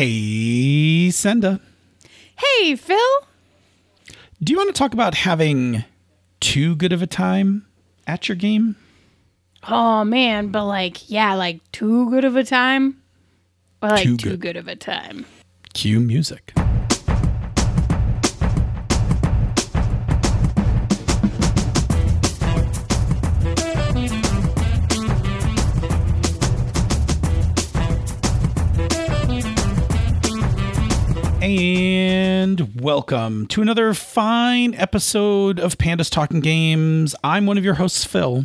Hey, Senda. Hey, Phil. Do you want to talk about having too good of a time at your game? Oh, man. But like too good of a time? Or like too good of a time? Cue music. And welcome to another fine episode of Pandas Talking Games. I'm one of your hosts, Phil.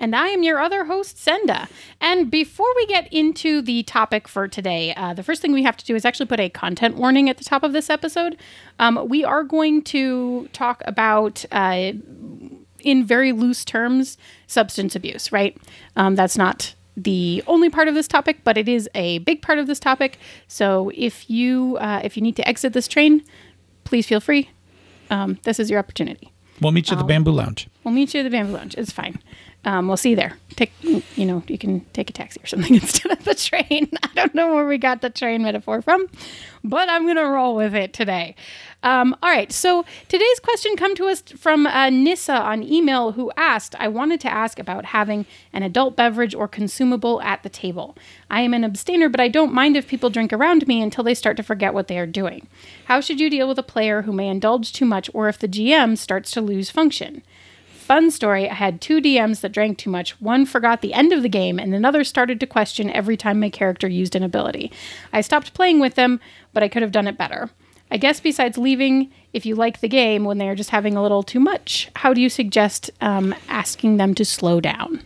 And I am your other host, Senda. And before we get into the topic for today, the first thing we have to do is actually put a content warning at the top of this episode. We are going to talk about, in very loose terms, substance abuse, right? That's not the only part of this topic, but it is a big part of this topic. So if you need to exit this train, please feel free. This is your opportunity. We'll meet you at the Bamboo Lounge. It's fine. We'll see you there. You can take a taxi or something instead of the train. I don't know where we got the train metaphor from, but I'm going to roll with it today. All right. So today's question come to us from Nissa on email, who asked, I wanted to ask about having an adult beverage or consumable at the table. I am an abstainer, but I don't mind if people drink around me until they start to forget what they are doing. How should you deal with a player who may indulge too much or if the GM starts to lose function? Fun story, I had two DMs that drank too much. One forgot the end of the game, and another started to question every time my character used an ability. I stopped playing with them, but I could have done it better. I guess besides leaving, if you like the game when they're just having a little too much, how do you suggest asking them to slow down?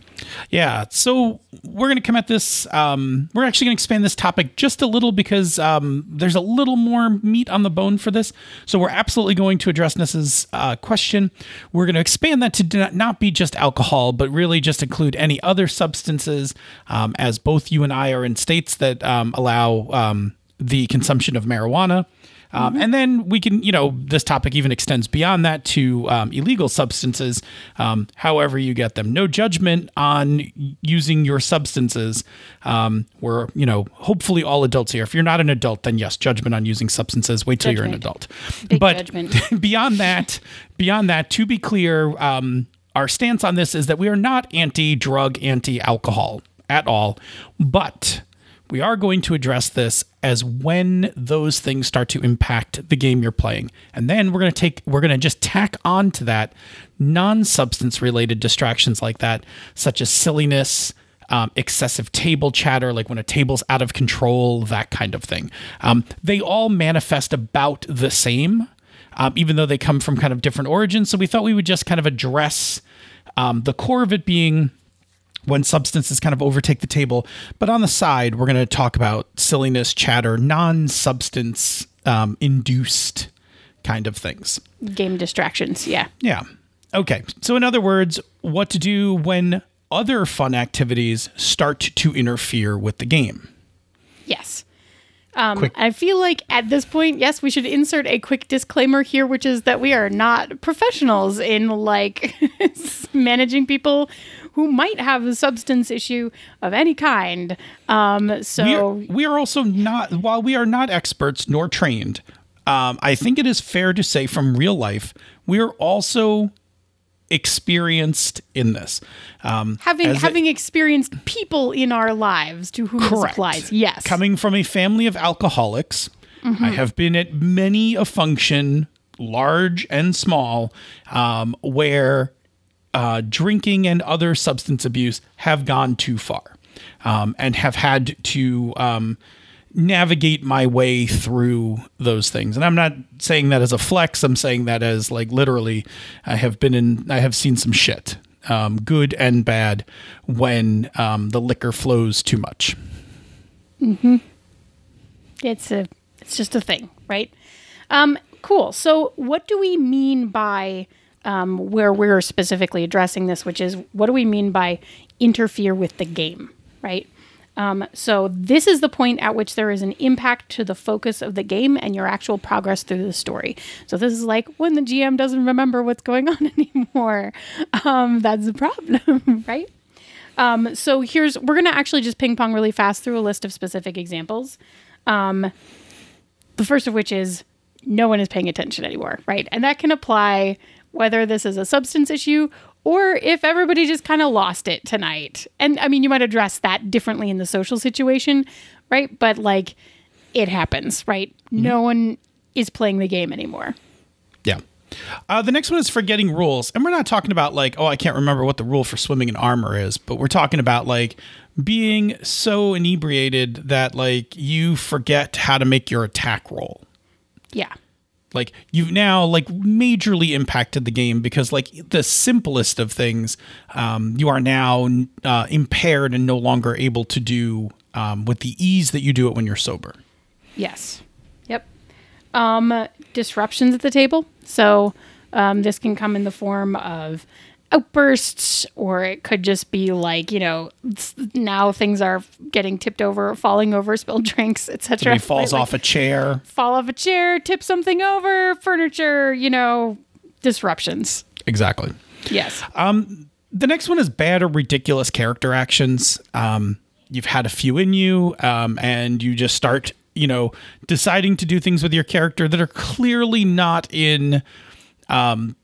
Yeah, so we're going to come at this. We're actually going to expand this topic just a little because there's a little more meat on the bone for this. So we're absolutely going to address Nissa's question. We're going to expand that to not be just alcohol, but really just include any other substances, as both you and I are in states that allow the consumption of marijuana. And then we can, this topic even extends beyond that to illegal substances, however you get them. No judgment on using your substances. We're, hopefully all adults here. If you're not an adult, then yes, judgment on using substances. Wait till you're an adult. But beyond that, to be clear, our stance on this is that we are not anti-drug, anti-alcohol at all. But we are going to address this as when those things start to impact the game you're playing. And then we're going to just tack on to that non-substance related distractions like that, such as silliness, excessive table chatter, like when a table's out of control, that kind of thing. They all manifest about the same, even though they come from kind of different origins. So we thought we would just kind of address the core of it being when substances kind of overtake the table. But on the side, we're going to talk about silliness, chatter, non-substance induced kind of things. Game distractions, yeah. Yeah. Okay. So in other words, what to do when other fun activities start to interfere with the game. Yes. I feel like at this point, yes, we should insert a quick disclaimer here, which is that we are not professionals in managing people who might have a substance issue of any kind. We are also not, while we are not experts nor trained, I think it is fair to say from real life, we are also experienced in this. Having experienced people in our lives to whom this applies. Yes. Coming from a family of alcoholics, I have been at many a function, large and small, where drinking and other substance abuse have gone too far, and have had to navigate my way through those things. And I'm not saying that as a flex. I'm saying that as literally I have seen some shit, good and bad, when the liquor flows too much. Mm-hmm. It's just a thing, right? Cool. So what do we mean by where we're specifically addressing this, which is what do we mean by interfere with the game, right? So this is the point at which there is an impact to the focus of the game and your actual progress through the story. So this is like when the GM doesn't remember what's going on anymore. That's a problem, right? So we're going to actually just ping pong really fast through a list of specific examples. The first of which is no one is paying attention anymore, right? And that can apply whether this is a substance issue or if everybody just kind of lost it tonight. And I mean, you might address that differently in the social situation, right? But like it happens, right? Mm-hmm. No one is playing the game anymore. Yeah. The next one is forgetting rules. And we're not talking about like, oh, I can't remember what the rule for swimming in armor is, but we're talking about like being so inebriated that like you forget how to make your attack roll. Yeah. Like you've now like majorly impacted the game because like the simplest of things, you are now impaired and no longer able to do with the ease that you do it when you're sober. Yes. Yep. Disruptions at the table. So this can come in the form of outbursts, or it could just be like, you know, now things are getting tipped over, falling over, spilled drinks, etc. Somebody falls off a chair. Fall off a chair, tip something over, furniture, you know, disruptions. Exactly. Yes. The next one is bad or ridiculous character actions. You've had a few in you, and you just start, you know, deciding to do things with your character that are clearly not in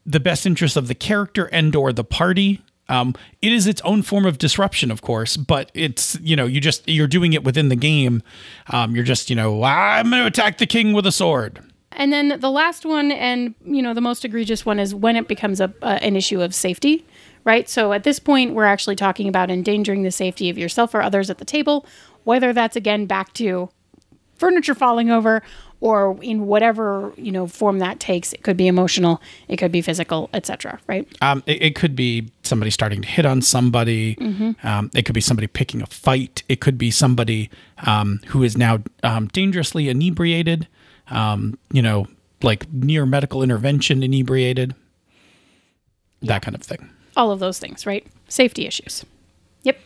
the best interest of the character and or the party. It is its own form of disruption, of course, but it's, you know, you're doing it within the game. You're just, you know, I'm going to attack the king with a sword. And then the last one, and, you know, the most egregious one, is when it becomes an issue of safety, right? So at this point, we're actually talking about endangering the safety of yourself or others at the table, whether that's, again, back to furniture falling over, or in whatever, you know, form that takes. It could be emotional, it could be physical, etc. Right? It could be somebody starting to hit on somebody. Mm-hmm. It could be somebody picking a fight. It could be somebody who is now dangerously inebriated. You know, like near medical intervention inebriated. Yeah. That kind of thing. All of those things, right? Safety issues. Yep.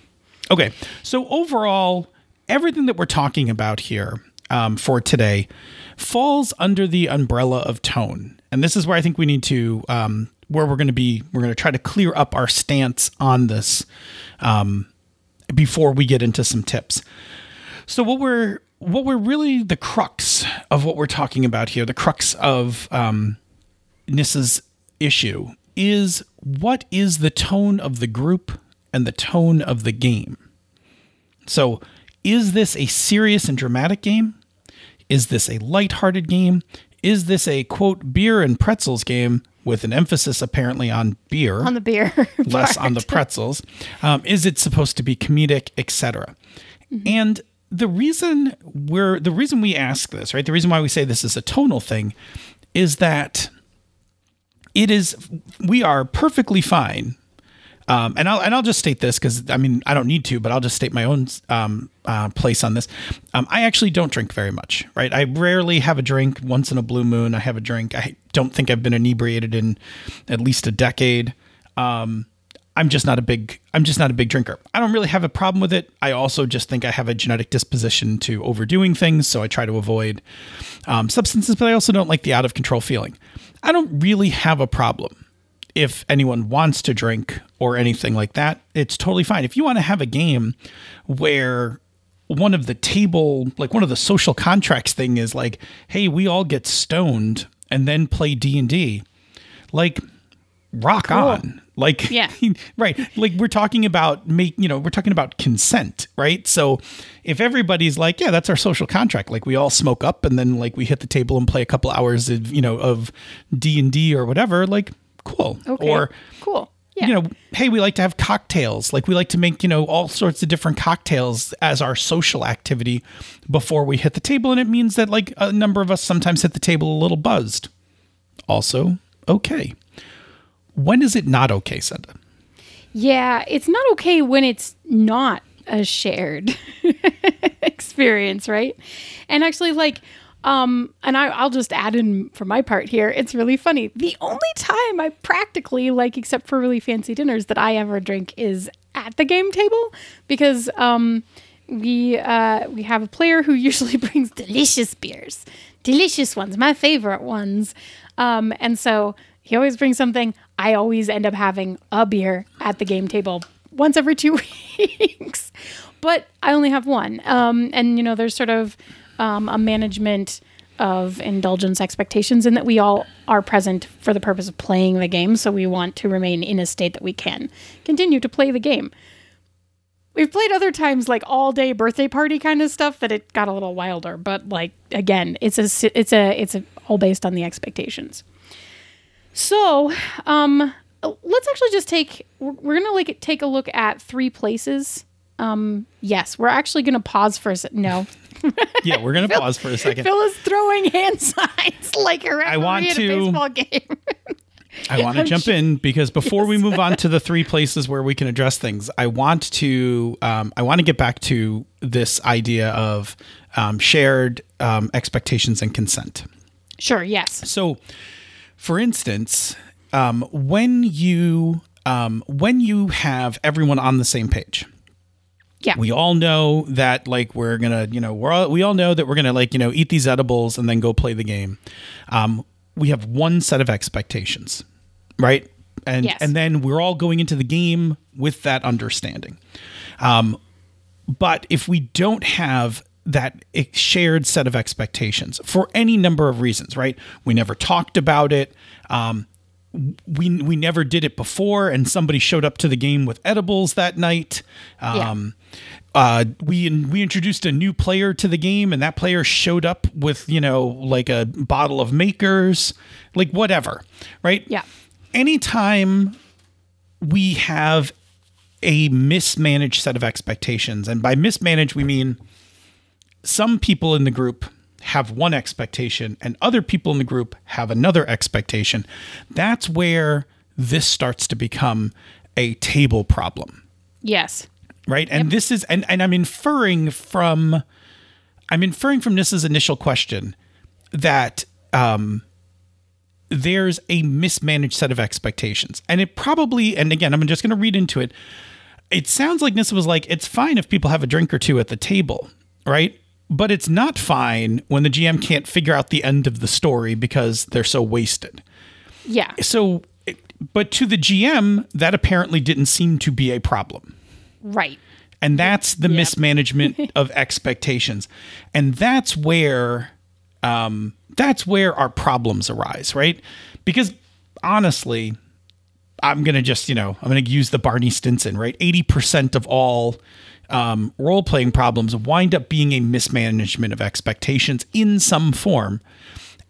Okay. So overall, everything that we're talking about here for today falls under the umbrella of tone. And this is where I think we need to, we're going to try to clear up our stance on this before we get into some tips. So what we're really, the crux of what we're talking about here, the crux of Nissa's issue is, what is the tone of the group and the tone of the game? So is this a serious and dramatic game? Is this a lighthearted game? Is this a, quote, beer and pretzels game, with an emphasis apparently on beer? On the beer. Less on the pretzels. Is it supposed to be comedic, etc.? Mm-hmm. And the reason we ask this, right? The reason why we say this is a tonal thing is that we are perfectly fine. And I'll just state this because, I mean, I don't need to, but I'll just state my own place on this. I actually don't drink very much, right? I rarely have a drink. Once in a blue moon, I have a drink. I don't think I've been inebriated in at least a decade. I'm just not a big drinker. I don't really have a problem with it. I also just think I have a genetic disposition to overdoing things, so I try to avoid substances, but I also don't like the out of control feeling. I don't really have a problem. If anyone wants to drink or anything like that, it's totally fine. If you want to have a game where one of the table, like one of the social contracts thing is like, hey, we all get stoned and then play D&D, like rock cool. On. Like, yeah. Right. Like we're talking about we're talking about consent, right? So if everybody's like, yeah, that's our social contract. Like we all smoke up and then like we hit the table and play a couple hours of, you know, of D&D or whatever, like, cool. Okay. Or cool. Yeah. You know, hey, we like to have cocktails. Like we like to make, you know, all sorts of different cocktails as our social activity before we hit the table. And it means that like a number of us sometimes hit the table a little buzzed. Also, okay. When is it not okay, Senda? Yeah, it's not okay when it's not a shared experience, right? And actually like... And I'll just add in for my part here, it's really funny. The only time I practically, like, except for really fancy dinners, that I ever drink is at the game table, because we have a player who usually brings delicious beers, delicious ones, my favorite ones. And so he always brings something. I always end up having a beer at the game table once every 2 weeks, but I only have one. And, you know, there's sort of a management of indulgence expectations, and that we all are present for the purpose of playing the game, so we want to remain in a state that we can continue to play the game. We've played other times, like all-day birthday party kind of stuff, that it got a little wilder, but, like, again, it's all based on the expectations. So, let's actually just take a look at three places. Yes, we're actually going to pause for a second. No. Yeah, we're going to pause for a second. Phil is throwing hand signs like a referee at a baseball game. I want to jump in because before we move on to the three places where we can address things, I want to get back to this idea of shared expectations and consent. Sure. Yes. So, for instance, when you have everyone on the same page. Yeah. We all know that, like, we're going to, you know, we all know that we're going to, like, you know, eat these edibles and then go play the game. We have one set of expectations, right? And yes. And then we're all going into the game with that understanding. But if we don't have that shared set of expectations for any number of reasons, right? We never talked about it. We never did it before, and somebody showed up to the game with edibles that night. We introduced a new player to the game, and that player showed up with, you know, like a bottle of Makers, like whatever, right? Yeah. Anytime we have a mismanaged set of expectations, and by mismanaged we mean some people in the group have one expectation and other people in the group have another expectation, that's where this starts to become a table problem. Yes. Right. And yep. This is, and I'm inferring from Nissa's initial question that, there's a mismanaged set of expectations, and it probably, and again, I'm just going to read into it. It sounds like Nissa was like, it's fine if people have a drink or two at the table. Right. But it's not fine when the GM can't figure out the end of the story because they're so wasted. Yeah. So, but to the GM, that apparently didn't seem to be a problem. Right. And that's the mismanagement of expectations. And that's where our problems arise, right? Because honestly, I'm going to use the Barney Stinson, right? 80% of all role-playing problems wind up being a mismanagement of expectations in some form.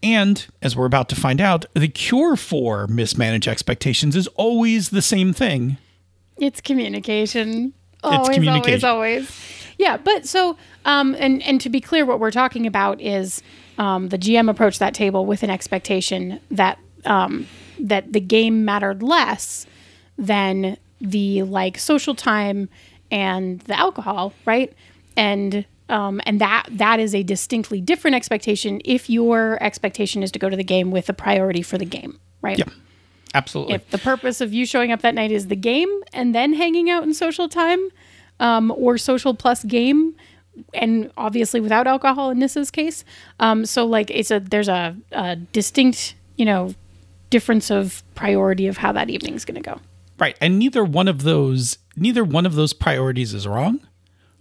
And as we're about to find out, the cure for mismanaged expectations is always the same thing. It's communication. Always. Yeah. But so, and to be clear, what we're talking about is, the GM approached that table with an expectation that, that the game mattered less than the, like, social time and the alcohol, right? And that is a distinctly different expectation if your expectation is to go to the game with a priority for the game, right? Yeah, absolutely. If the purpose of you showing up that night is the game and then hanging out in social time, or social plus game, and obviously without alcohol in Nissa's case, so, like, there's a distinct, you know, difference of priority of how that evening's going to go. Right, and neither one of those priorities is wrong.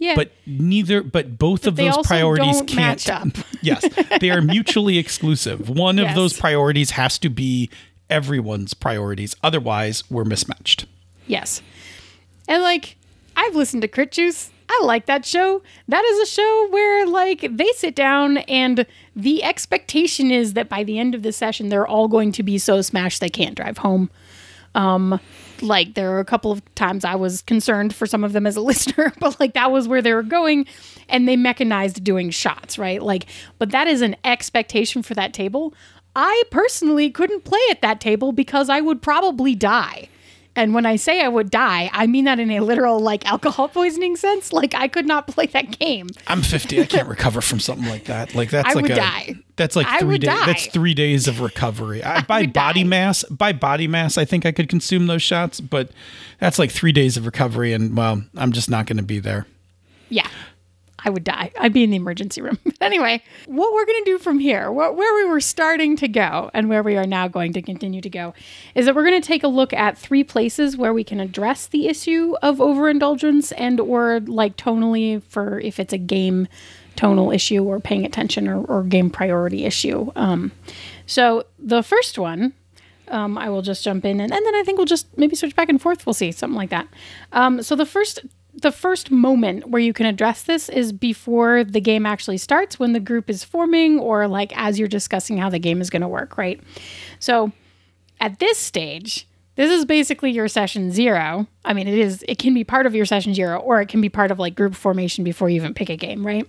Yeah. But both of those priorities don't match up. Yes. They are mutually exclusive. One of those priorities has to be everyone's priorities. Otherwise, we're mismatched. Yes. And, like, I've listened to Crit Juice. I like that show. That is a show where, like, they sit down and the expectation is that by the end of the session, they're all going to be so smashed they can't drive home. Like, there were a couple of times I was concerned for some of them as a listener, but, like, that was where they were going, and they mechanized doing shots, right? Like, but that is an expectation for that table. I personally couldn't play at that table because I would probably die. And when I say I would die, I mean that in a literal, like, alcohol poisoning sense. Like, I could not play that game. I'm 50. I can't recover from something like that. Like, that's, I like would a, die. That's like I 3 days. That's 3 days of recovery. By body mass, I think I could consume those shots, but that's like 3 days of recovery, and, well, I'm just not going to be there. Yeah, I would die. I'd be in the emergency room. Anyway, what we're going to do from here, where we were starting to go and where we are now going to continue to go, is that we're going to take a look at three places where we can address the issue of overindulgence and or, like, tonally, for if it's a game tonal issue or paying attention or game priority issue. So the first one, I will just jump in and then I think we'll just maybe switch back and forth. We'll see, something like that. So the first moment where you can address this is before the game actually starts, when the group is forming or like as you're discussing how the game is going to work, right? So at this stage, this is basically your session zero. I mean, it can be part of your session zero, or it can be part of like group formation before you even pick a game, right?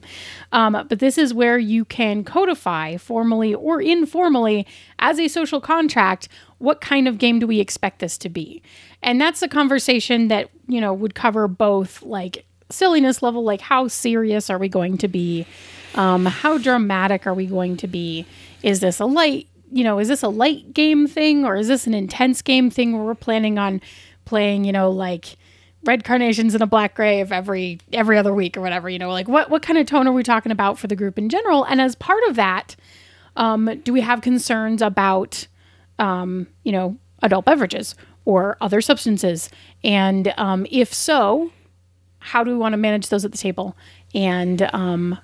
But this is where you can codify formally or informally as a social contract, what kind of game do we expect this to be? And that's a conversation that, you know, would cover both like silliness level, like how serious are we going to be? How dramatic are we going to be? Is this a light, you know, is this a light game thing, or is this an intense game thing where we're planning on playing, you know, like Red Carnations and a Black Grave every other week or whatever, you know, like what kind of tone are we talking about for the group in general? And as part of that, do we have concerns about, you know, adult beverages or other substances? And if so, how do we want to manage those at the table? And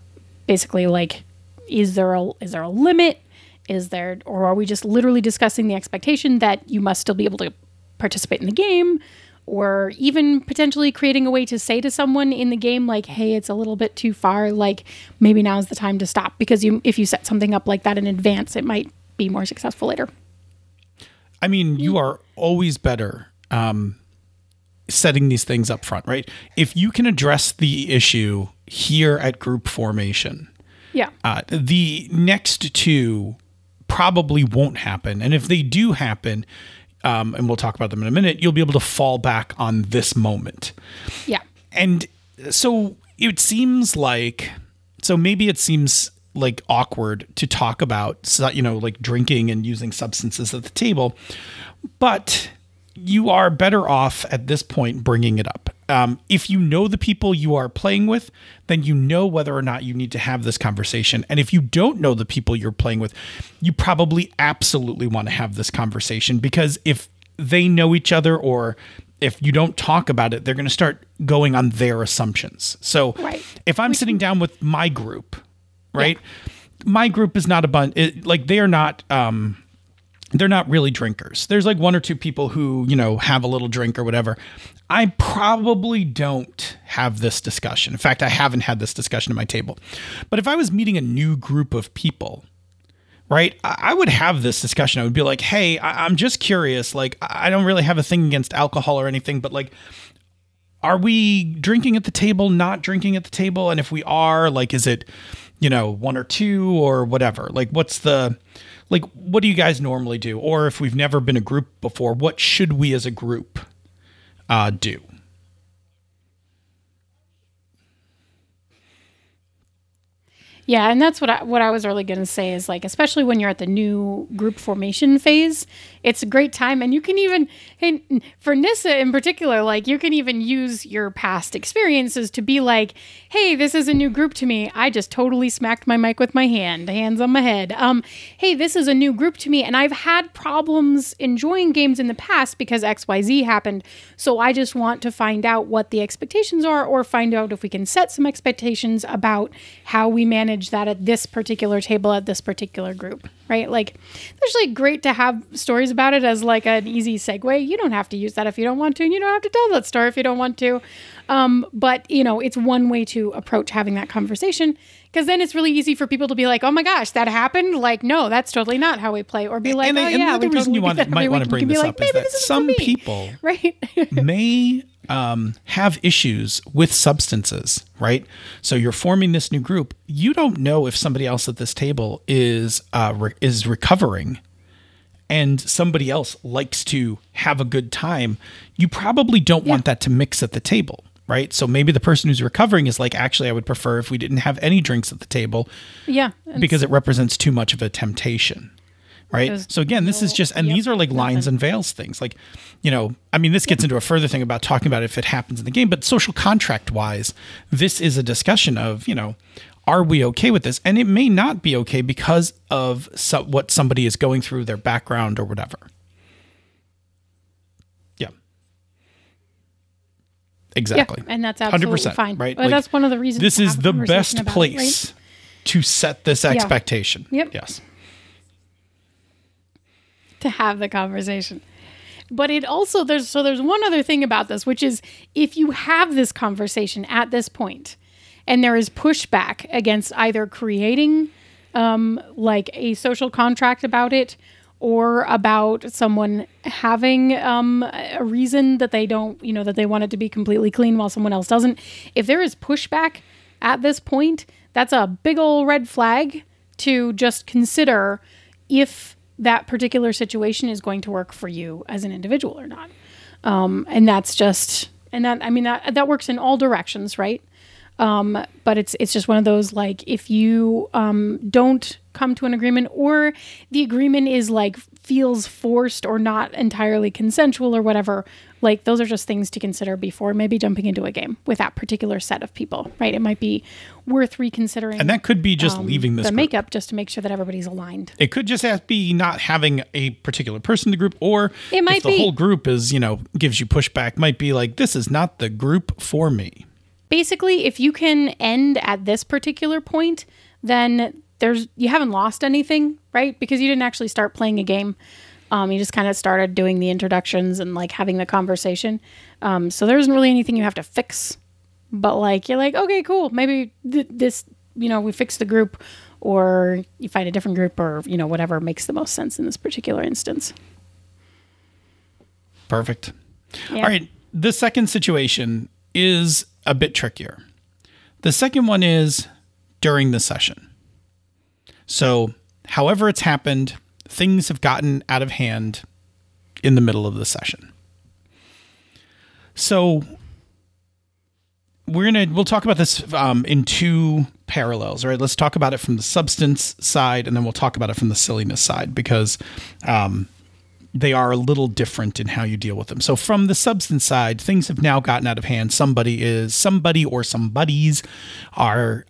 basically, like, is there a limit? Is there, or are we just literally discussing the expectation that you must still be able to participate in the game, or even potentially creating a way to say to someone in the game, like, hey, it's a little bit too far, like maybe now's the time to stop, because if you set something up like that in advance, it might be more successful later. I mean, you are always better setting these things up front, right? If you can address the issue here at group formation, yeah, the next two probably won't happen. And if they do happen, and we'll talk about them in a minute, you'll be able to fall back on this moment. Yeah. And so it seems like awkward to talk about, you know, like drinking and using substances at the table, but you are better off at this point bringing it up. If you know the people you are playing with, then you know whether or not you need to have this conversation. And if you don't know the people you're playing with, you probably absolutely want to have this conversation, because if they know each other or if you don't talk about it, they're going to start going on their assumptions. So right. If I'm sitting down with my group, right? Yeah. My group is not they're not really drinkers. There's like one or two people who, you know, have a little drink or whatever. I probably don't have this discussion. In fact, I haven't had this discussion at my table. But if I was meeting a new group of people, right, I would have this discussion. I would be like, hey, I'm just curious. Like, I don't really have a thing against alcohol or anything, but like, are we drinking at the table, not drinking at the table? And if we are, like, is it, you know, one or two or whatever? Like, what do you guys normally do? Or if we've never been a group before, what should we as a group do? Yeah, and that's what I was really going to say is, like, especially when you're at the new group formation phase, it's a great time. And you can even, and for Nissa in particular, like, you can even use your past experiences to be like, hey, this is a new group to me. I just totally smacked my mic with my hand, hands on my head. Hey, this is a new group to me, and I've had problems enjoying games in the past because XYZ happened. So I just want to find out what the expectations are, or find out if we can set some expectations about how we manage that at this particular table, at this particular group, right? Like, it's actually great to have stories about it as like an easy segue. You don't have to use that if you don't want to, and you don't have to tell that story if you don't want to. But, you know, it's one way to approach having that conversation, because then it's really easy for people to be like, oh my gosh, that happened? Like, no, that's totally not how we play. Or be like, the reason you might want to bring this up is that some people may have issues with substances, right? So you're forming this new group. You don't know if somebody else at this table is recovering, and somebody else likes to have a good time. You probably don't want that to mix at the table, right? So maybe the person who's recovering is like, actually, I would prefer if we didn't have any drinks at the table, because it represents too much of a temptation. Right. So again, this is just, and these are like lines and veils things, like, you know, I mean, this gets into a further thing about talking about if it happens in the game, but social contract wise, this is a discussion of, you know, are we okay with this? And it may not be okay because of what somebody is going through, their background or whatever. Yeah. Exactly. Yeah, and that's absolutely 100%, fine. Right? Well, like, that's one of the reasons. This is the best place to set this expectation. Yep. Yes. To have the conversation. But it also, there's one other thing about this, which is if you have this conversation at this point and there is pushback against either creating like a social contract about it or about someone having a reason that they don't, you know, that they want it to be completely clean while someone else doesn't. If there is pushback at this point, that's a big old red flag to just consider if that particular situation is going to work for you as an individual or not. And that's just, and that, I mean, that works in all directions, right? But it's just one of those, like, if you don't come to an agreement or the agreement is like feels forced or not entirely consensual or whatever, like those are just things to consider before maybe jumping into a game with that particular set of people, right? It might be worth reconsidering. And that could be just leaving this makeup just to make sure that everybody's aligned. It could just be not having a particular person in the group, or it might if the whole group is, you know, gives you pushback, might be like, this is not the group for me. Basically, if you can end at this particular point, then you haven't lost anything, right? Because you didn't actually start playing a game. You just kind of started doing the introductions and like having the conversation. So there isn't really anything you have to fix. But like, you're like, okay, cool. Maybe this, you know, we fix the group, or you find a different group, or, you know, whatever makes the most sense in this particular instance. Perfect. Yeah. All right. The second situation is a bit trickier. The second one is during the session. So, however it's happened, things have gotten out of hand in the middle of the session. So, we'll talk about this in two parallels, right? Let's talk about it from the substance side, and then we'll talk about it from the silliness side, because they are a little different in how you deal with them. So from the substance side, things have now gotten out of hand. Somebody or somebodies are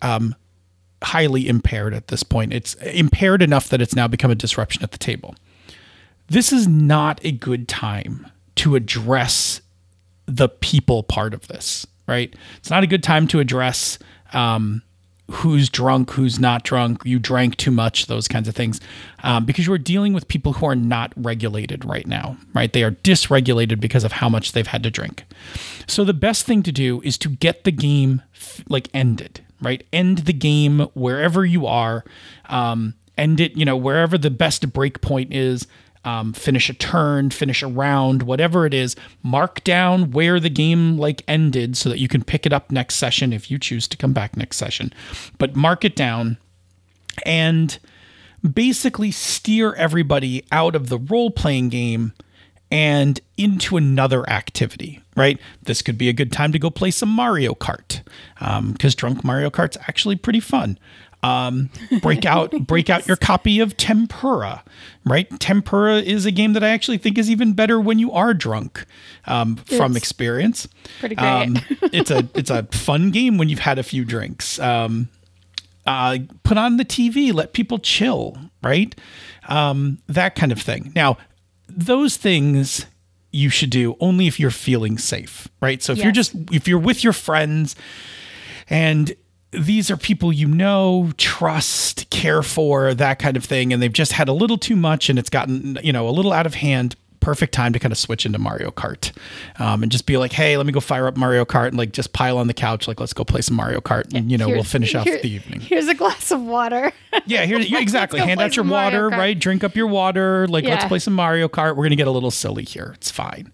highly impaired at this point. It's impaired enough that it's now become a disruption at the table. This is not a good time to address the people part of this, right? It's not a good time to address who's drunk, who's not drunk, you drank too much, those kinds of things. Because you are dealing with people who are not regulated right now, right? They are dysregulated because of how much they've had to drink. So the best thing to do is to get the game ended, right? End the game wherever you are. End it, you know, wherever the best break point is. Finish a turn, finish a round, whatever it is, mark down where the game ended so that you can pick it up next session if you choose to come back next session. But mark it down and basically steer everybody out of the role-playing game and into another activity, right? This could be a good time to go play some Mario Kart, because drunk Mario Kart's actually pretty fun. Break out your copy of Tempura, right? Tempura is a game that I actually think is even better when you are drunk, from experience. Pretty great. It's a fun game when you've had a few drinks. Put on the TV, let people chill, right? That kind of thing. Now, those things you should do only if you're feeling safe, right? So if you're with your friends and these are people you know, trust, care for, that kind of thing, and they've just had a little too much and it's gotten, you know, a little out of hand, perfect time to kind of switch into Mario Kart. And just be like, hey, let me go fire up Mario Kart, and just pile on the couch, let's go play some Mario Kart, and we'll finish off the evening. Here's a glass of water. Exactly. Hand out your water, right? Drink up your water, let's play some Mario Kart. We're gonna get a little silly here. It's fine.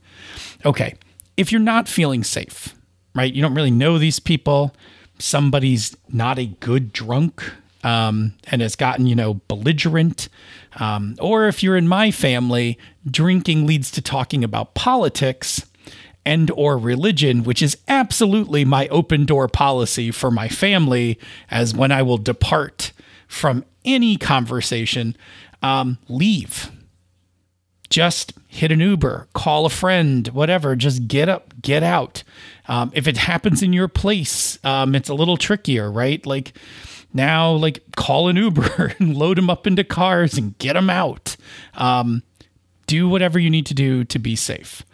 Okay. If you're not feeling safe, right? You don't really know these people. Somebody's not a good drunk and has gotten, belligerent. Or if you're in my family, drinking leads to talking about politics and or religion, which is absolutely my open door policy for my family, as when I will depart from any conversation, leave. Just hit an Uber, call a friend, whatever. Just get up, get out. If it happens in your place, it's a little trickier, right? Now, call an Uber and load them up into cars and get them out. Do whatever you need to do to be safe.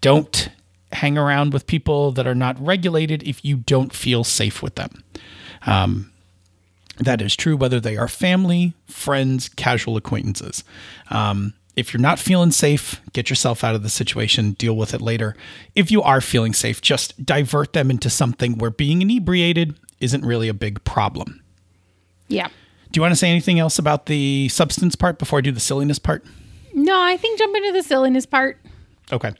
Don't hang around with people that are not regulated if you don't feel safe with them. That is true whether they are family, friends, casual acquaintances. If you're not feeling safe, get yourself out of the situation, deal with it later. If you are feeling safe, just divert them into something where being inebriated isn't really a big problem. Yeah. Do you want to say anything else about the substance part before I do the silliness part? No, I think jump into the silliness part. Okay.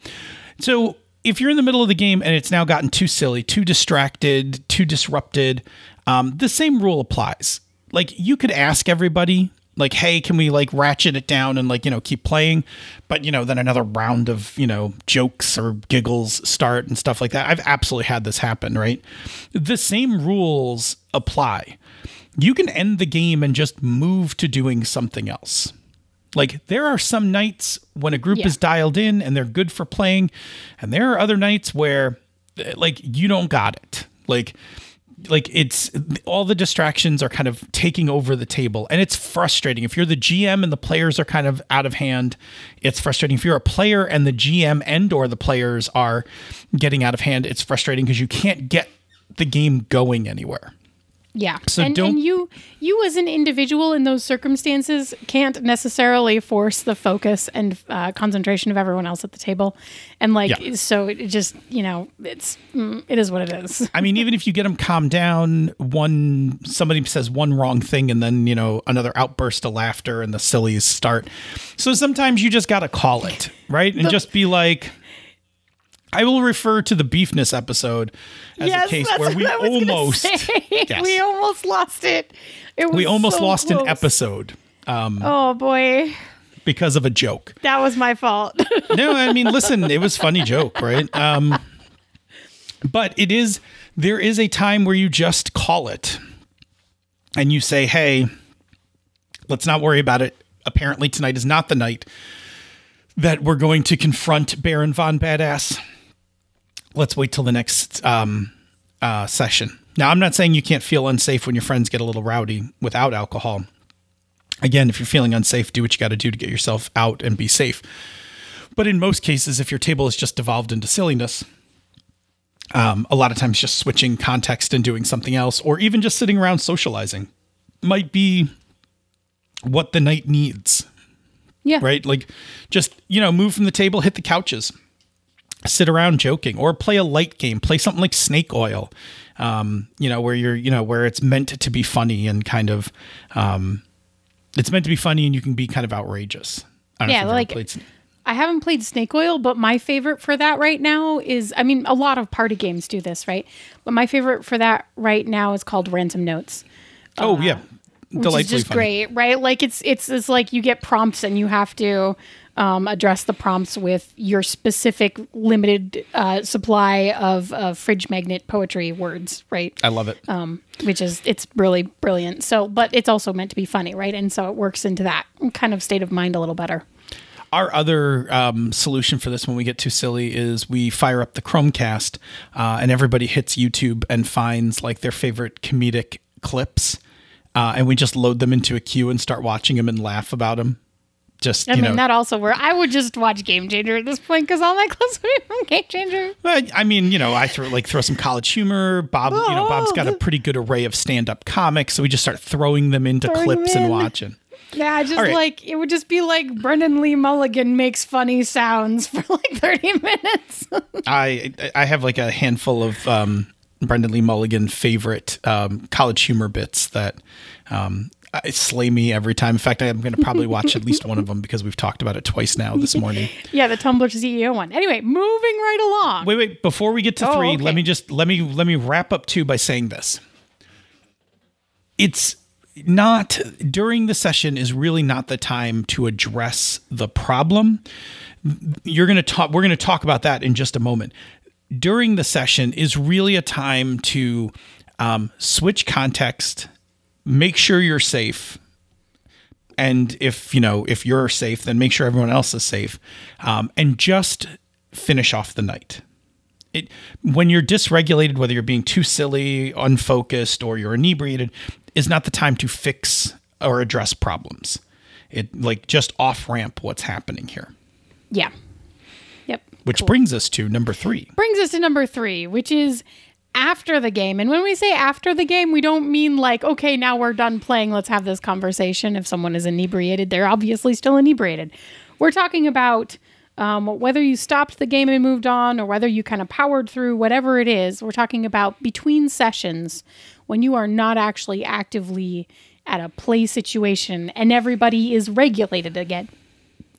So if you're in the middle of the game and it's now gotten too silly, too distracted, too disrupted, the same rule applies. Like, you could ask everybody, like, hey, can we, like, ratchet it down and, like, you know, keep playing? But, you know, then another round of, you know, jokes or giggles start and stuff like that. I've absolutely had this happen, right? The same rules apply. You can end the game and just move to doing something else. Like, there are some nights when a group is dialed in and they're good for playing. And there are other nights where, like, you don't got it. Like it's all the distractions are kind of taking over the table, and it's frustrating. If you're the GM and the players are kind of out of hand, it's frustrating. If you're a player and the GM and or the players are getting out of hand, it's frustrating because you can't get the game going anywhere. Yeah. So you as an individual in those circumstances can't necessarily force the focus and concentration of everyone else at the table. And so it just, you know, it is what it is. I mean, even if you get them calmed down, somebody says one wrong thing and then, you know, another outburst of laughter and the sillies start. So sometimes you just got to call it, right? And just be like, I will refer to the beefness episode as a case where we almost lost it. We almost lost close. An episode. Oh boy. Because of a joke. That was my fault. No, I mean, listen, it was a funny joke, right? But there is a time where you just call it and you say, hey, let's not worry about it. Apparently tonight is not the night that we're going to confront Baron Von Badass. Let's wait till the next session. Now, I'm not saying you can't feel unsafe when your friends get a little rowdy without alcohol. Again, if you're feeling unsafe, do what you got to do to get yourself out and be safe. But in most cases, if your table has just devolved into silliness, a lot of times just switching context and doing something else, or even just sitting around socializing, might be what the night needs. Yeah. Right? Like, just, you know, move from the table, hit the couches, sit around joking, or play a light game, play something like Snake Oil, you know, where you're, you know, where it's meant to be funny and kind of, it's meant to be funny and you can be kind of outrageous. I haven't played Snake Oil, but my favorite for that right now is, I mean, a lot of party games do this, right? But my favorite for that right now is called Random Notes. Oh, yeah. Which is just funny. Great, right? Like it's like you get prompts and you have to address the prompts with your specific limited supply of fridge magnet poetry words, right? I love it. It's really brilliant. So, but it's also meant to be funny, right? And so it works into that kind of state of mind a little better. Our other solution for this when we get too silly is we fire up the Chromecast and everybody hits YouTube and finds like their favorite comedic clips. And we just load them into a queue and start watching them and laugh about them. That also works. I would just watch Game Changer at this point because all my clips would be from Game Changer. I mean, you know, I throw some college humor. Bob's got a pretty good array of stand-up comics, so we just start throwing them into clips and watching. Yeah, just right. Like it would just be like Brendan Lee Mulligan makes funny sounds for like 30 minutes. I have like a handful of. Brendan Lee Mulligan favorite college humor bits that slay me every time. In fact, I'm going to probably watch at least one of them because we've talked about it twice now this morning. Yeah, the Tumblr CEO one. Anyway, moving right along. Wait. Before we get to three, okay. let me wrap up two by saying this. It's not during the session is really not the time to address the problem. We're going to talk about that in just a moment. During the session is really a time to switch context, make sure you're safe. And if you're safe, then make sure everyone else is safe and just finish off the night. When you're dysregulated, whether you're being too silly, unfocused, or you're inebriated, is not the time to fix or address problems. It like just off ramp what's happening here. Yeah. Yep. Which brings us to number 3. Brings us to number 3, which is after the game. And when we say after the game, we don't mean like, okay, now we're done playing, let's have this conversation. If someone is inebriated, they're obviously still inebriated. We're talking about whether you stopped the game and moved on, or whether you kind of powered through, whatever it is. We're talking about between sessions when you are not actually actively at a play situation and everybody is regulated again.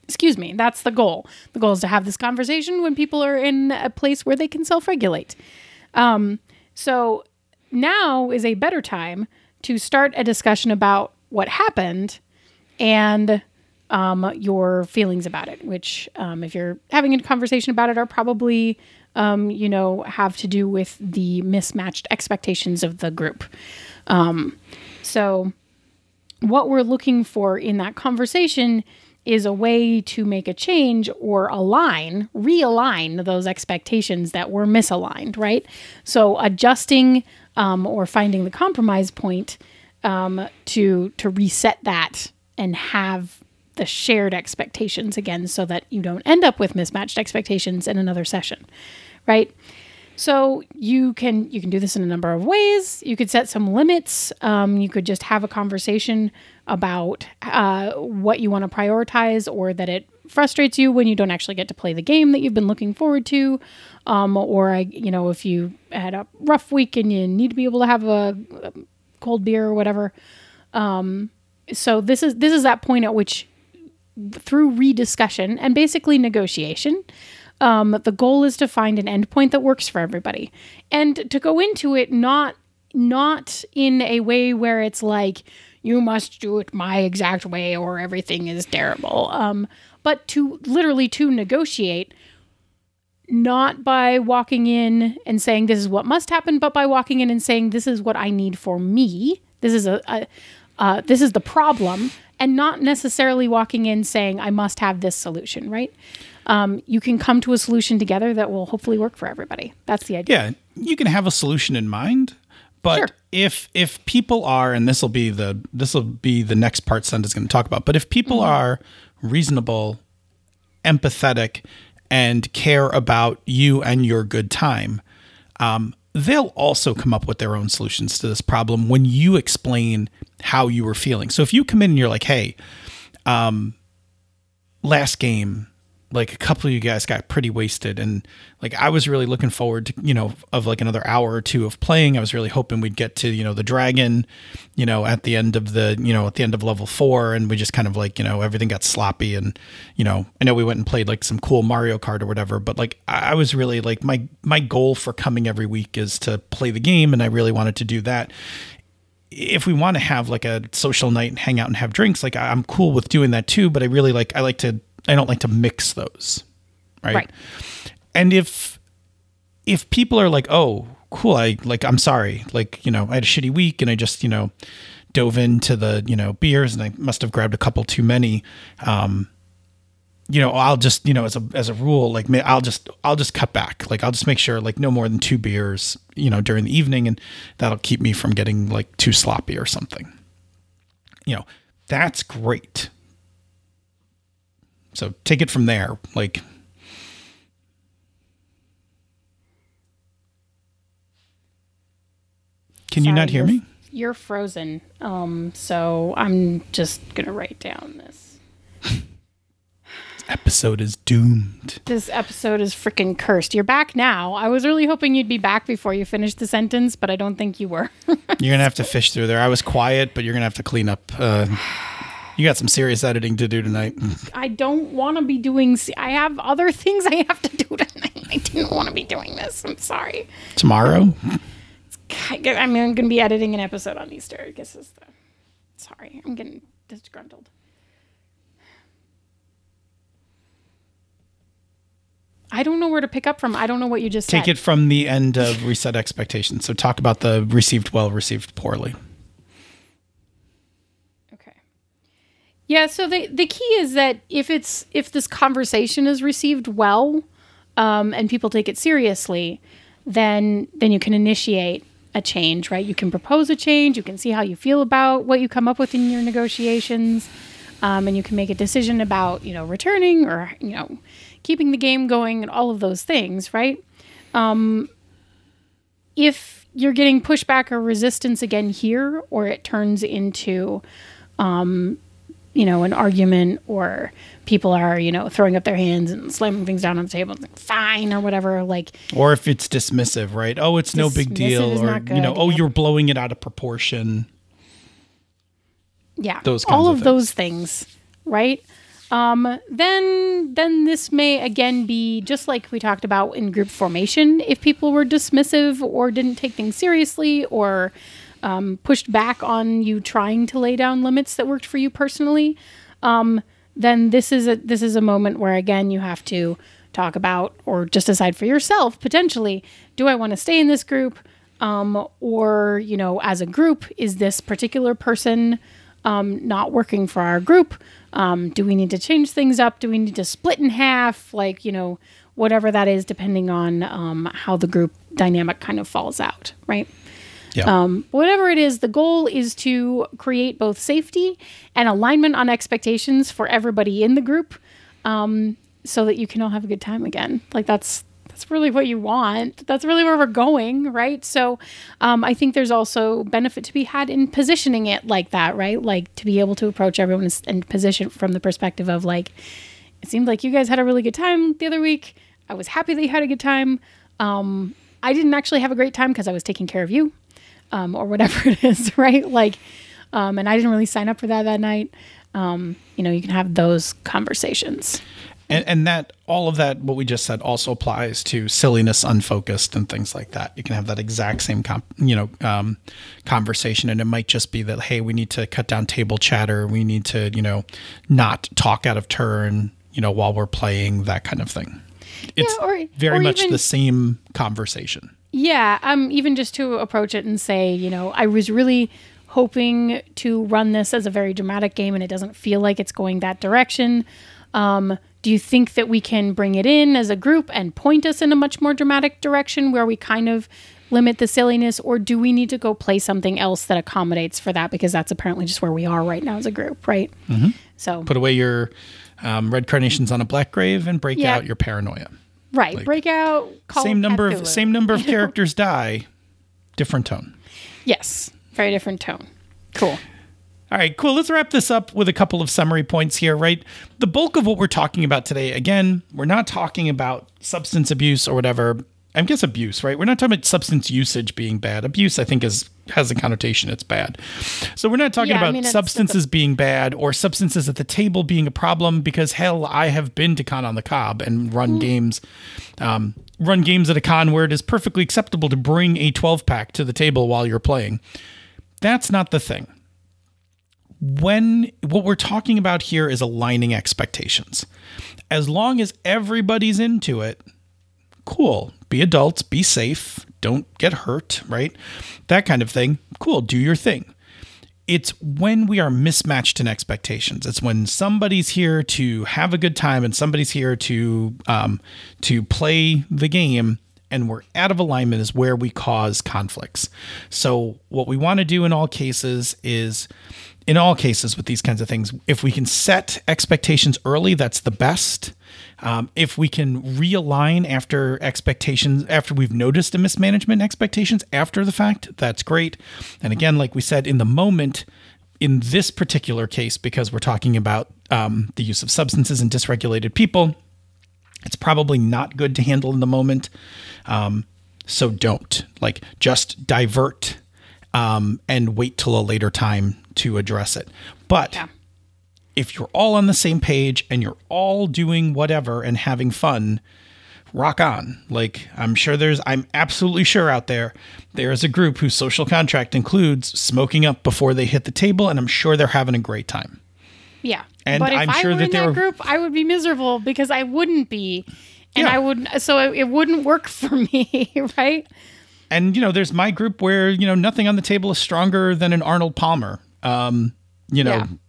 Excuse me, that's the goal. The goal is to have this conversation when people are in a place where they can self-regulate. So now is a better time to start a discussion about what happened and your feelings about it, which if you're having a conversation about it are probably, have to do with the mismatched expectations of the group. So what we're looking for in that conversation is a way to make a change or realign those expectations that were misaligned, right? So adjusting or finding the compromise point to reset that and have the shared expectations again so that you don't end up with mismatched expectations in another session, right? So you can do this in a number of ways. You could set some limits. You could just have a conversation about what you want to prioritize, or that it frustrates you when you don't actually get to play the game that you've been looking forward to. Or if you had a rough week and you need to be able to have a cold beer or whatever. So this is that point at which, through rediscussion and basically negotiation, the goal is to find an endpoint that works for everybody, and to go into it not in a way where it's like, you must do it my exact way or everything is terrible, but to literally to negotiate, not by walking in and saying this is what must happen, but by walking in and saying this is what I need for me. This is this is the problem, and not necessarily walking in saying I must have this solution, right? You can come to a solution together that will hopefully work for everybody. That's the idea. Yeah, you can have a solution in mind, but sure. if people are, and this will be the next part Sunda's going to talk about, but if people are reasonable, empathetic, and care about you and your good time, they'll also come up with their own solutions to this problem when you explain how you were feeling. So if you come in and you're like, hey, last game, like a couple of you guys got pretty wasted, and like I was really looking forward to, of like another hour or two of playing. I was really hoping we'd get to, the dragon, at the end of level 4, and we just kind of like, everything got sloppy, and I know we went and played like some cool Mario Kart or whatever, but like I was really like my goal for coming every week is to play the game, and I really wanted to do that. If we want to have like a social night and hang out and have drinks, like I'm cool with doing that too, but I don't like to mix those, right? And if people are like, oh, cool, I'm sorry, I had a shitty week, and I just, dove into the, beers, and I must have grabbed a couple too many, I'll just, as a rule, like I'll just cut back. Like I'll just make sure like no more than 2 beers, during the evening, and that'll keep me from getting like too sloppy or something. That's great. So take it from there. Like, can you not hear me? You're frozen. So I'm just gonna write down this. Episode is doomed. This episode is freaking cursed. You're back now. I was really hoping you'd be back before you finished the sentence, but I don't think you were. You're going to have to fish through there. I was quiet, but you're going to have to clean up. You got some serious editing to do tonight. I don't want to be doing... I have other things I have to do tonight. I didn't want to be doing this. I'm sorry. Tomorrow? I'm going to be editing an episode on Easter. I guess it's Sorry, I'm getting disgruntled. I don't know where to pick up from. I don't know what you just said. Take it from the end of Reset Expectations. So talk about the received well, received poorly. Okay. Yeah, so the key is that if this conversation is received well, and people take it seriously, then you can initiate a change, right? You can propose a change, you can see how you feel about what you come up with in your negotiations, and you can make a decision about, returning or, keeping the game going and all of those things, right? If you're getting pushback or resistance again here, or it turns into, an argument, or people are, throwing up their hands and slamming things down on the table, and like, fine, or whatever, like... Or if it's dismissive, right? Oh, it's no big deal, or, you're blowing it out of proportion. Yeah, those kinds all of those things, right? Then this may again be just like we talked about in group formation. If people were dismissive or didn't take things seriously, or pushed back on you trying to lay down limits that worked for you personally, then this is a moment where again you have to talk about or just decide for yourself potentially: do I want to stay in this group, or as a group, is this particular person not working for our group? Do we need to change things up? Do we need to split in half? Like, whatever that is, depending on how the group dynamic kind of falls out, right? Yeah. Whatever it is, the goal is to create both safety and alignment on expectations for everybody in the group, so that you can all have a good time again. Like, that's really what you want. That's really where we're going, right? So I think there's also benefit to be had in positioning it like that, right? Like, to be able to approach everyone and position from the perspective of, like, it seemed like you guys had a really good time the other week. I was happy that you had a good time. I didn't actually have a great time because I was taking care of you, or whatever it is, right? Like, and I didn't really sign up for that night. You can have those conversations. And that, all of that, what we just said, also applies to silliness, unfocused, and things like that. You can have that exact same, conversation, and it might just be that, hey, we need to cut down table chatter. We need to, not talk out of turn, while we're playing, that kind of thing. It's very much the same conversation. Yeah, even just to approach it and say, I was really hoping to run this as a very dramatic game, and it doesn't feel like it's going that direction. Do you think that we can bring it in as a group and point us in a much more dramatic direction where we kind of limit the silliness, or do we need to go play something else that accommodates for that? Because that's apparently just where we are right now as a group, right? Mm-hmm. So put away your Red Carnations on a Black Grave and break out your Paranoia. Right. Like, break out. Call same number of characters die. Different tone. Yes. Very different tone. Cool. All right, cool. Let's wrap this up with a couple of summary points here, right? The bulk of what we're talking about today, again, we're not talking about substance abuse or whatever. I guess abuse, right? We're not talking about substance usage being bad. Abuse, I think, has a connotation it's bad. So we're not talking about substances being bad or substances at the table being a problem, because, hell, I have been to Con on the Cob and run games. Run games at a con where it is perfectly acceptable to bring a 12-pack to the table while you're playing. That's not the thing. When what we're talking about here is aligning expectations. As long as everybody's into it, cool. Be adults, be safe, don't get hurt, right? That kind of thing. Cool, do your thing. It's when we are mismatched in expectations. It's when somebody's here to have a good time and somebody's here to play the game, and we're out of alignment, is where we cause conflicts. So what we want to do in all cases is... in all cases with these kinds of things, if we can set expectations early, that's the best. If we can realign after expectations, after we've noticed a mismanagement in expectations after the fact, that's great. And again, like we said, in the moment, in this particular case, because we're talking about the use of substances and dysregulated people, it's probably not good to handle in the moment. So don't. Like, just divert and wait till a later time to address it. But if you're all on the same page and you're all doing whatever and having fun, rock on. Like, I'm absolutely sure out there is a group whose social contract includes smoking up before they hit the table, and I'm sure they're having a great time. Yeah. And but if I'm sure I were that in that group, I would be miserable because I wouldn't be, and it wouldn't work for me, right? And, there's my group where, nothing on the table is stronger than an Arnold Palmer, literally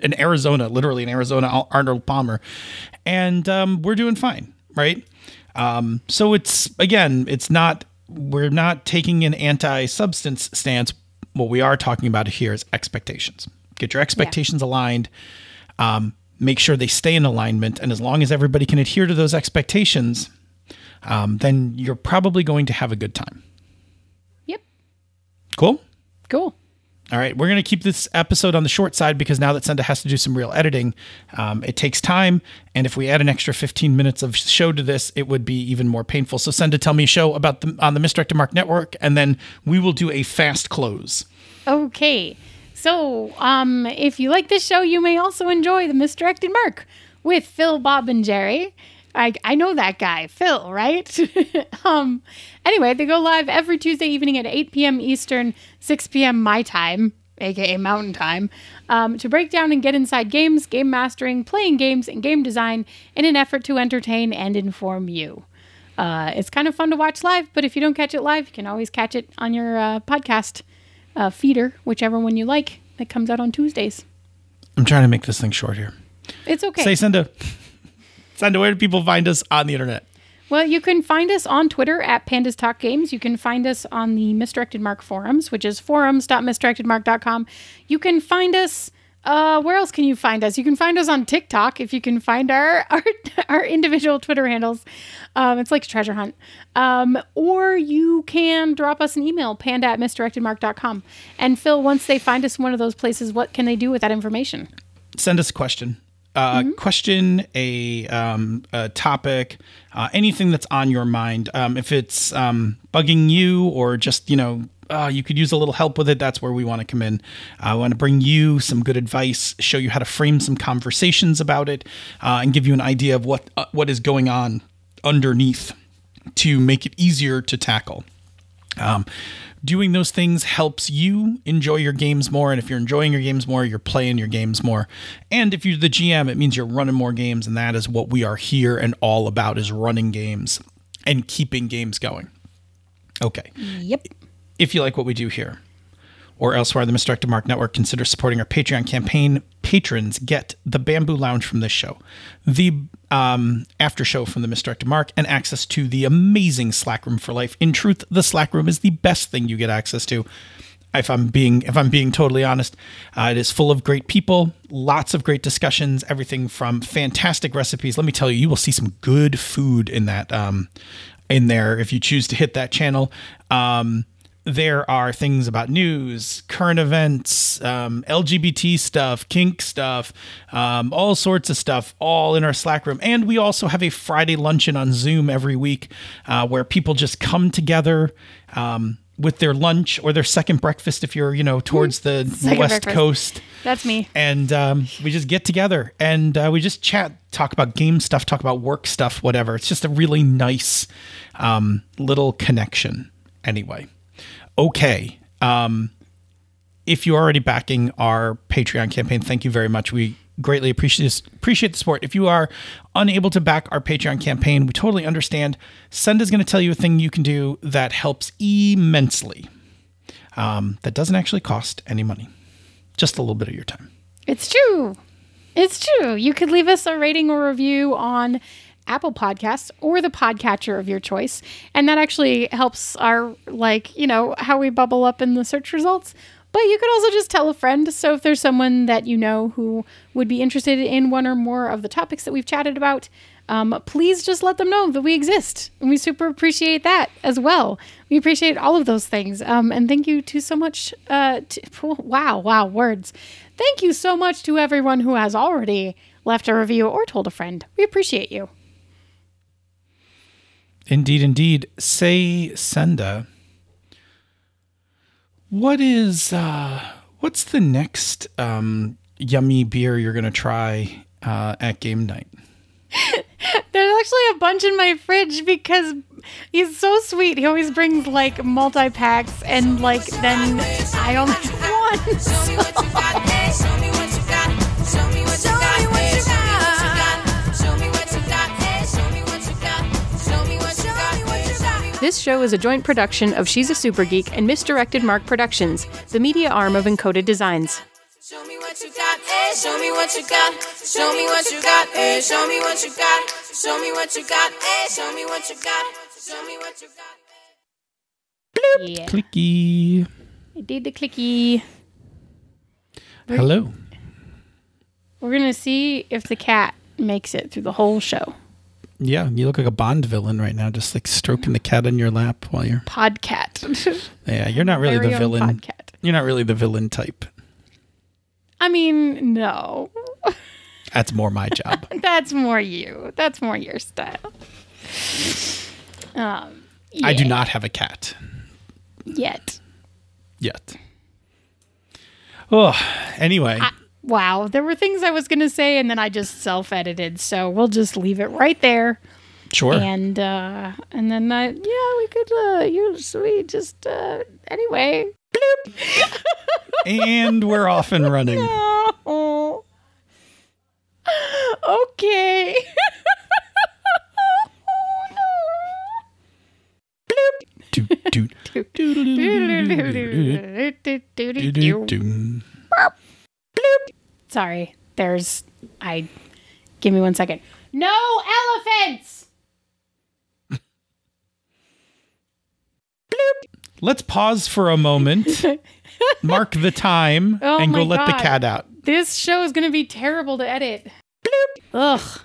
in Arizona, Arnold Palmer. And we're doing fine, right? So we're not taking an anti-substance stance. What we are talking about here is expectations. Get your expectations aligned. make sure they stay in alignment. And as long as everybody can adhere to those expectations, then you're probably going to have a good time. Yep. Cool? Cool. All right. We're going to keep this episode on the short side because now that Senda has to do some real editing, it takes time. And if we add an extra 15 minutes of show to this, it would be even more painful. So Senda, tell me a show about on the Misdirected Mark Network, and then we will do a fast close. Okay. So if you like this show, you may also enjoy The Misdirected Mark with Phil, Bob, and Jerry. I know that guy, Phil, right? Anyway, they go live every Tuesday evening at 8 p.m. Eastern, 6 p.m. my time, a.k.a. Mountain Time, to break down and get inside games, game mastering, playing games, and game design in an effort to entertain and inform you. It's kind of fun to watch live, but if you don't catch it live, you can always catch it on your podcast feeder, whichever one you like, that comes out on Tuesdays. I'm trying to make this thing short here. It's okay. Say Senda. Senda, where do people find us on the internet? Well, you can find us on Twitter at Pandas Talk Games. You can find us on the Misdirected Mark forums, which is forums.misdirectedmark.com. You can find us, where else can you find us? You can find us on TikTok if you can find our individual Twitter handles. It's like a treasure hunt. Or you can drop us an email, panda@misdirectedmark.com. And Phil, once they find us in one of those places, what can they do with that information? Send us a question. A topic, anything that's on your mind. If it's bugging you or just, you could use a little help with it, that's where we want to come in. I want to bring you some good advice, show you how to frame some conversations about it, and give you an idea of what is going on underneath to make it easier to tackle. Doing those things helps you enjoy your games more. And if you're enjoying your games more, you're playing your games more. And if you're the GM, it means you're running more games. And that is what we are here and all about, is running games and keeping games going. Okay. Yep. If you like what we do here or elsewhere on the Misdirected Mark Network, consider supporting our Patreon campaign. Patrons get the Bamboo Lounge from this show, the after show from the Misdirected Mark, and access to the amazing Slack Room for Life. In truth, the Slack Room is the best thing you get access to. If I'm being totally honest, it is full of great people, lots of great discussions, everything from fantastic recipes. Let me tell you, you will see some good food in that, in there if you choose to hit that channel. There are things about news, current events, LGBT stuff, kink stuff, all sorts of stuff, all in our Slack room. And we also have a Friday luncheon on Zoom every week where people just come together with their lunch or their second breakfast if you're, towards the West Coast. That's me. And we just get together and we just chat, talk about game stuff, talk about work stuff, whatever. It's just a really nice little connection anyway. Okay. If you're already backing our Patreon campaign, thank you very much. We greatly appreciate the support. If you are unable to back our Patreon campaign, we totally understand. Senda's going to tell you a thing you can do that helps immensely. That doesn't actually cost any money. Just a little bit of your time. It's true. You could leave us a rating or review on Apple Podcasts or the podcatcher of your choice, and that actually helps our how we bubble up in the search results. But you could also just tell a friend. So if there's someone that you know who would be interested in one or more of the topics that we've chatted about, please just let them know that we exist, and we super appreciate that as well. We appreciate all of those things, and thank you to so much thank you so much to everyone who has already left a review or told a friend. We appreciate you. Indeed. Say, Senda, what's the next yummy beer you're going to try at game night? There's actually a bunch in my fridge because he's so sweet. He always brings multi-packs and then I only have one. This show is a joint production of She's a Super Geek and Misdirected Mark Productions, the media arm of Encoded Designs. Show me what you got, eh? Show me what you got. Show me what you got, eh? Show me what you got. Show me what you got, eh? Show me what you got. Show me what you got. Bloop. Yeah. Clicky. I did the clicky. Hello. We're going to see if the cat makes it through the whole show. Yeah, you look like a Bond villain right now, just like stroking the cat in your lap while you're... Podcat. Yeah, you're not really the villain. Podcat. You're not really the villain type. I mean, no. That's more my job. That's more you. That's more your style. Yeah. I do not have a cat. Yet. Oh, anyway. Wow, there were things I was going to say, and then I just self-edited, so we'll just leave it right there. Sure. And then anyway. Bloop. And we're off and running. No. Okay. Sorry, give me 1 second. No elephants! Let's pause for a moment, mark the time, and go let the cat out. This show is going to be terrible to edit. Ugh.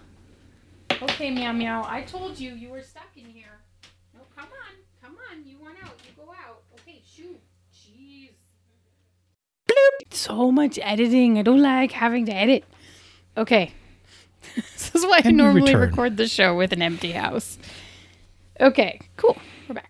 Okay, meow meow, I told you you were stuck in here. So much editing. I don't like having to edit. Okay. This is why I normally record the show with an empty house. Okay, cool. We're back.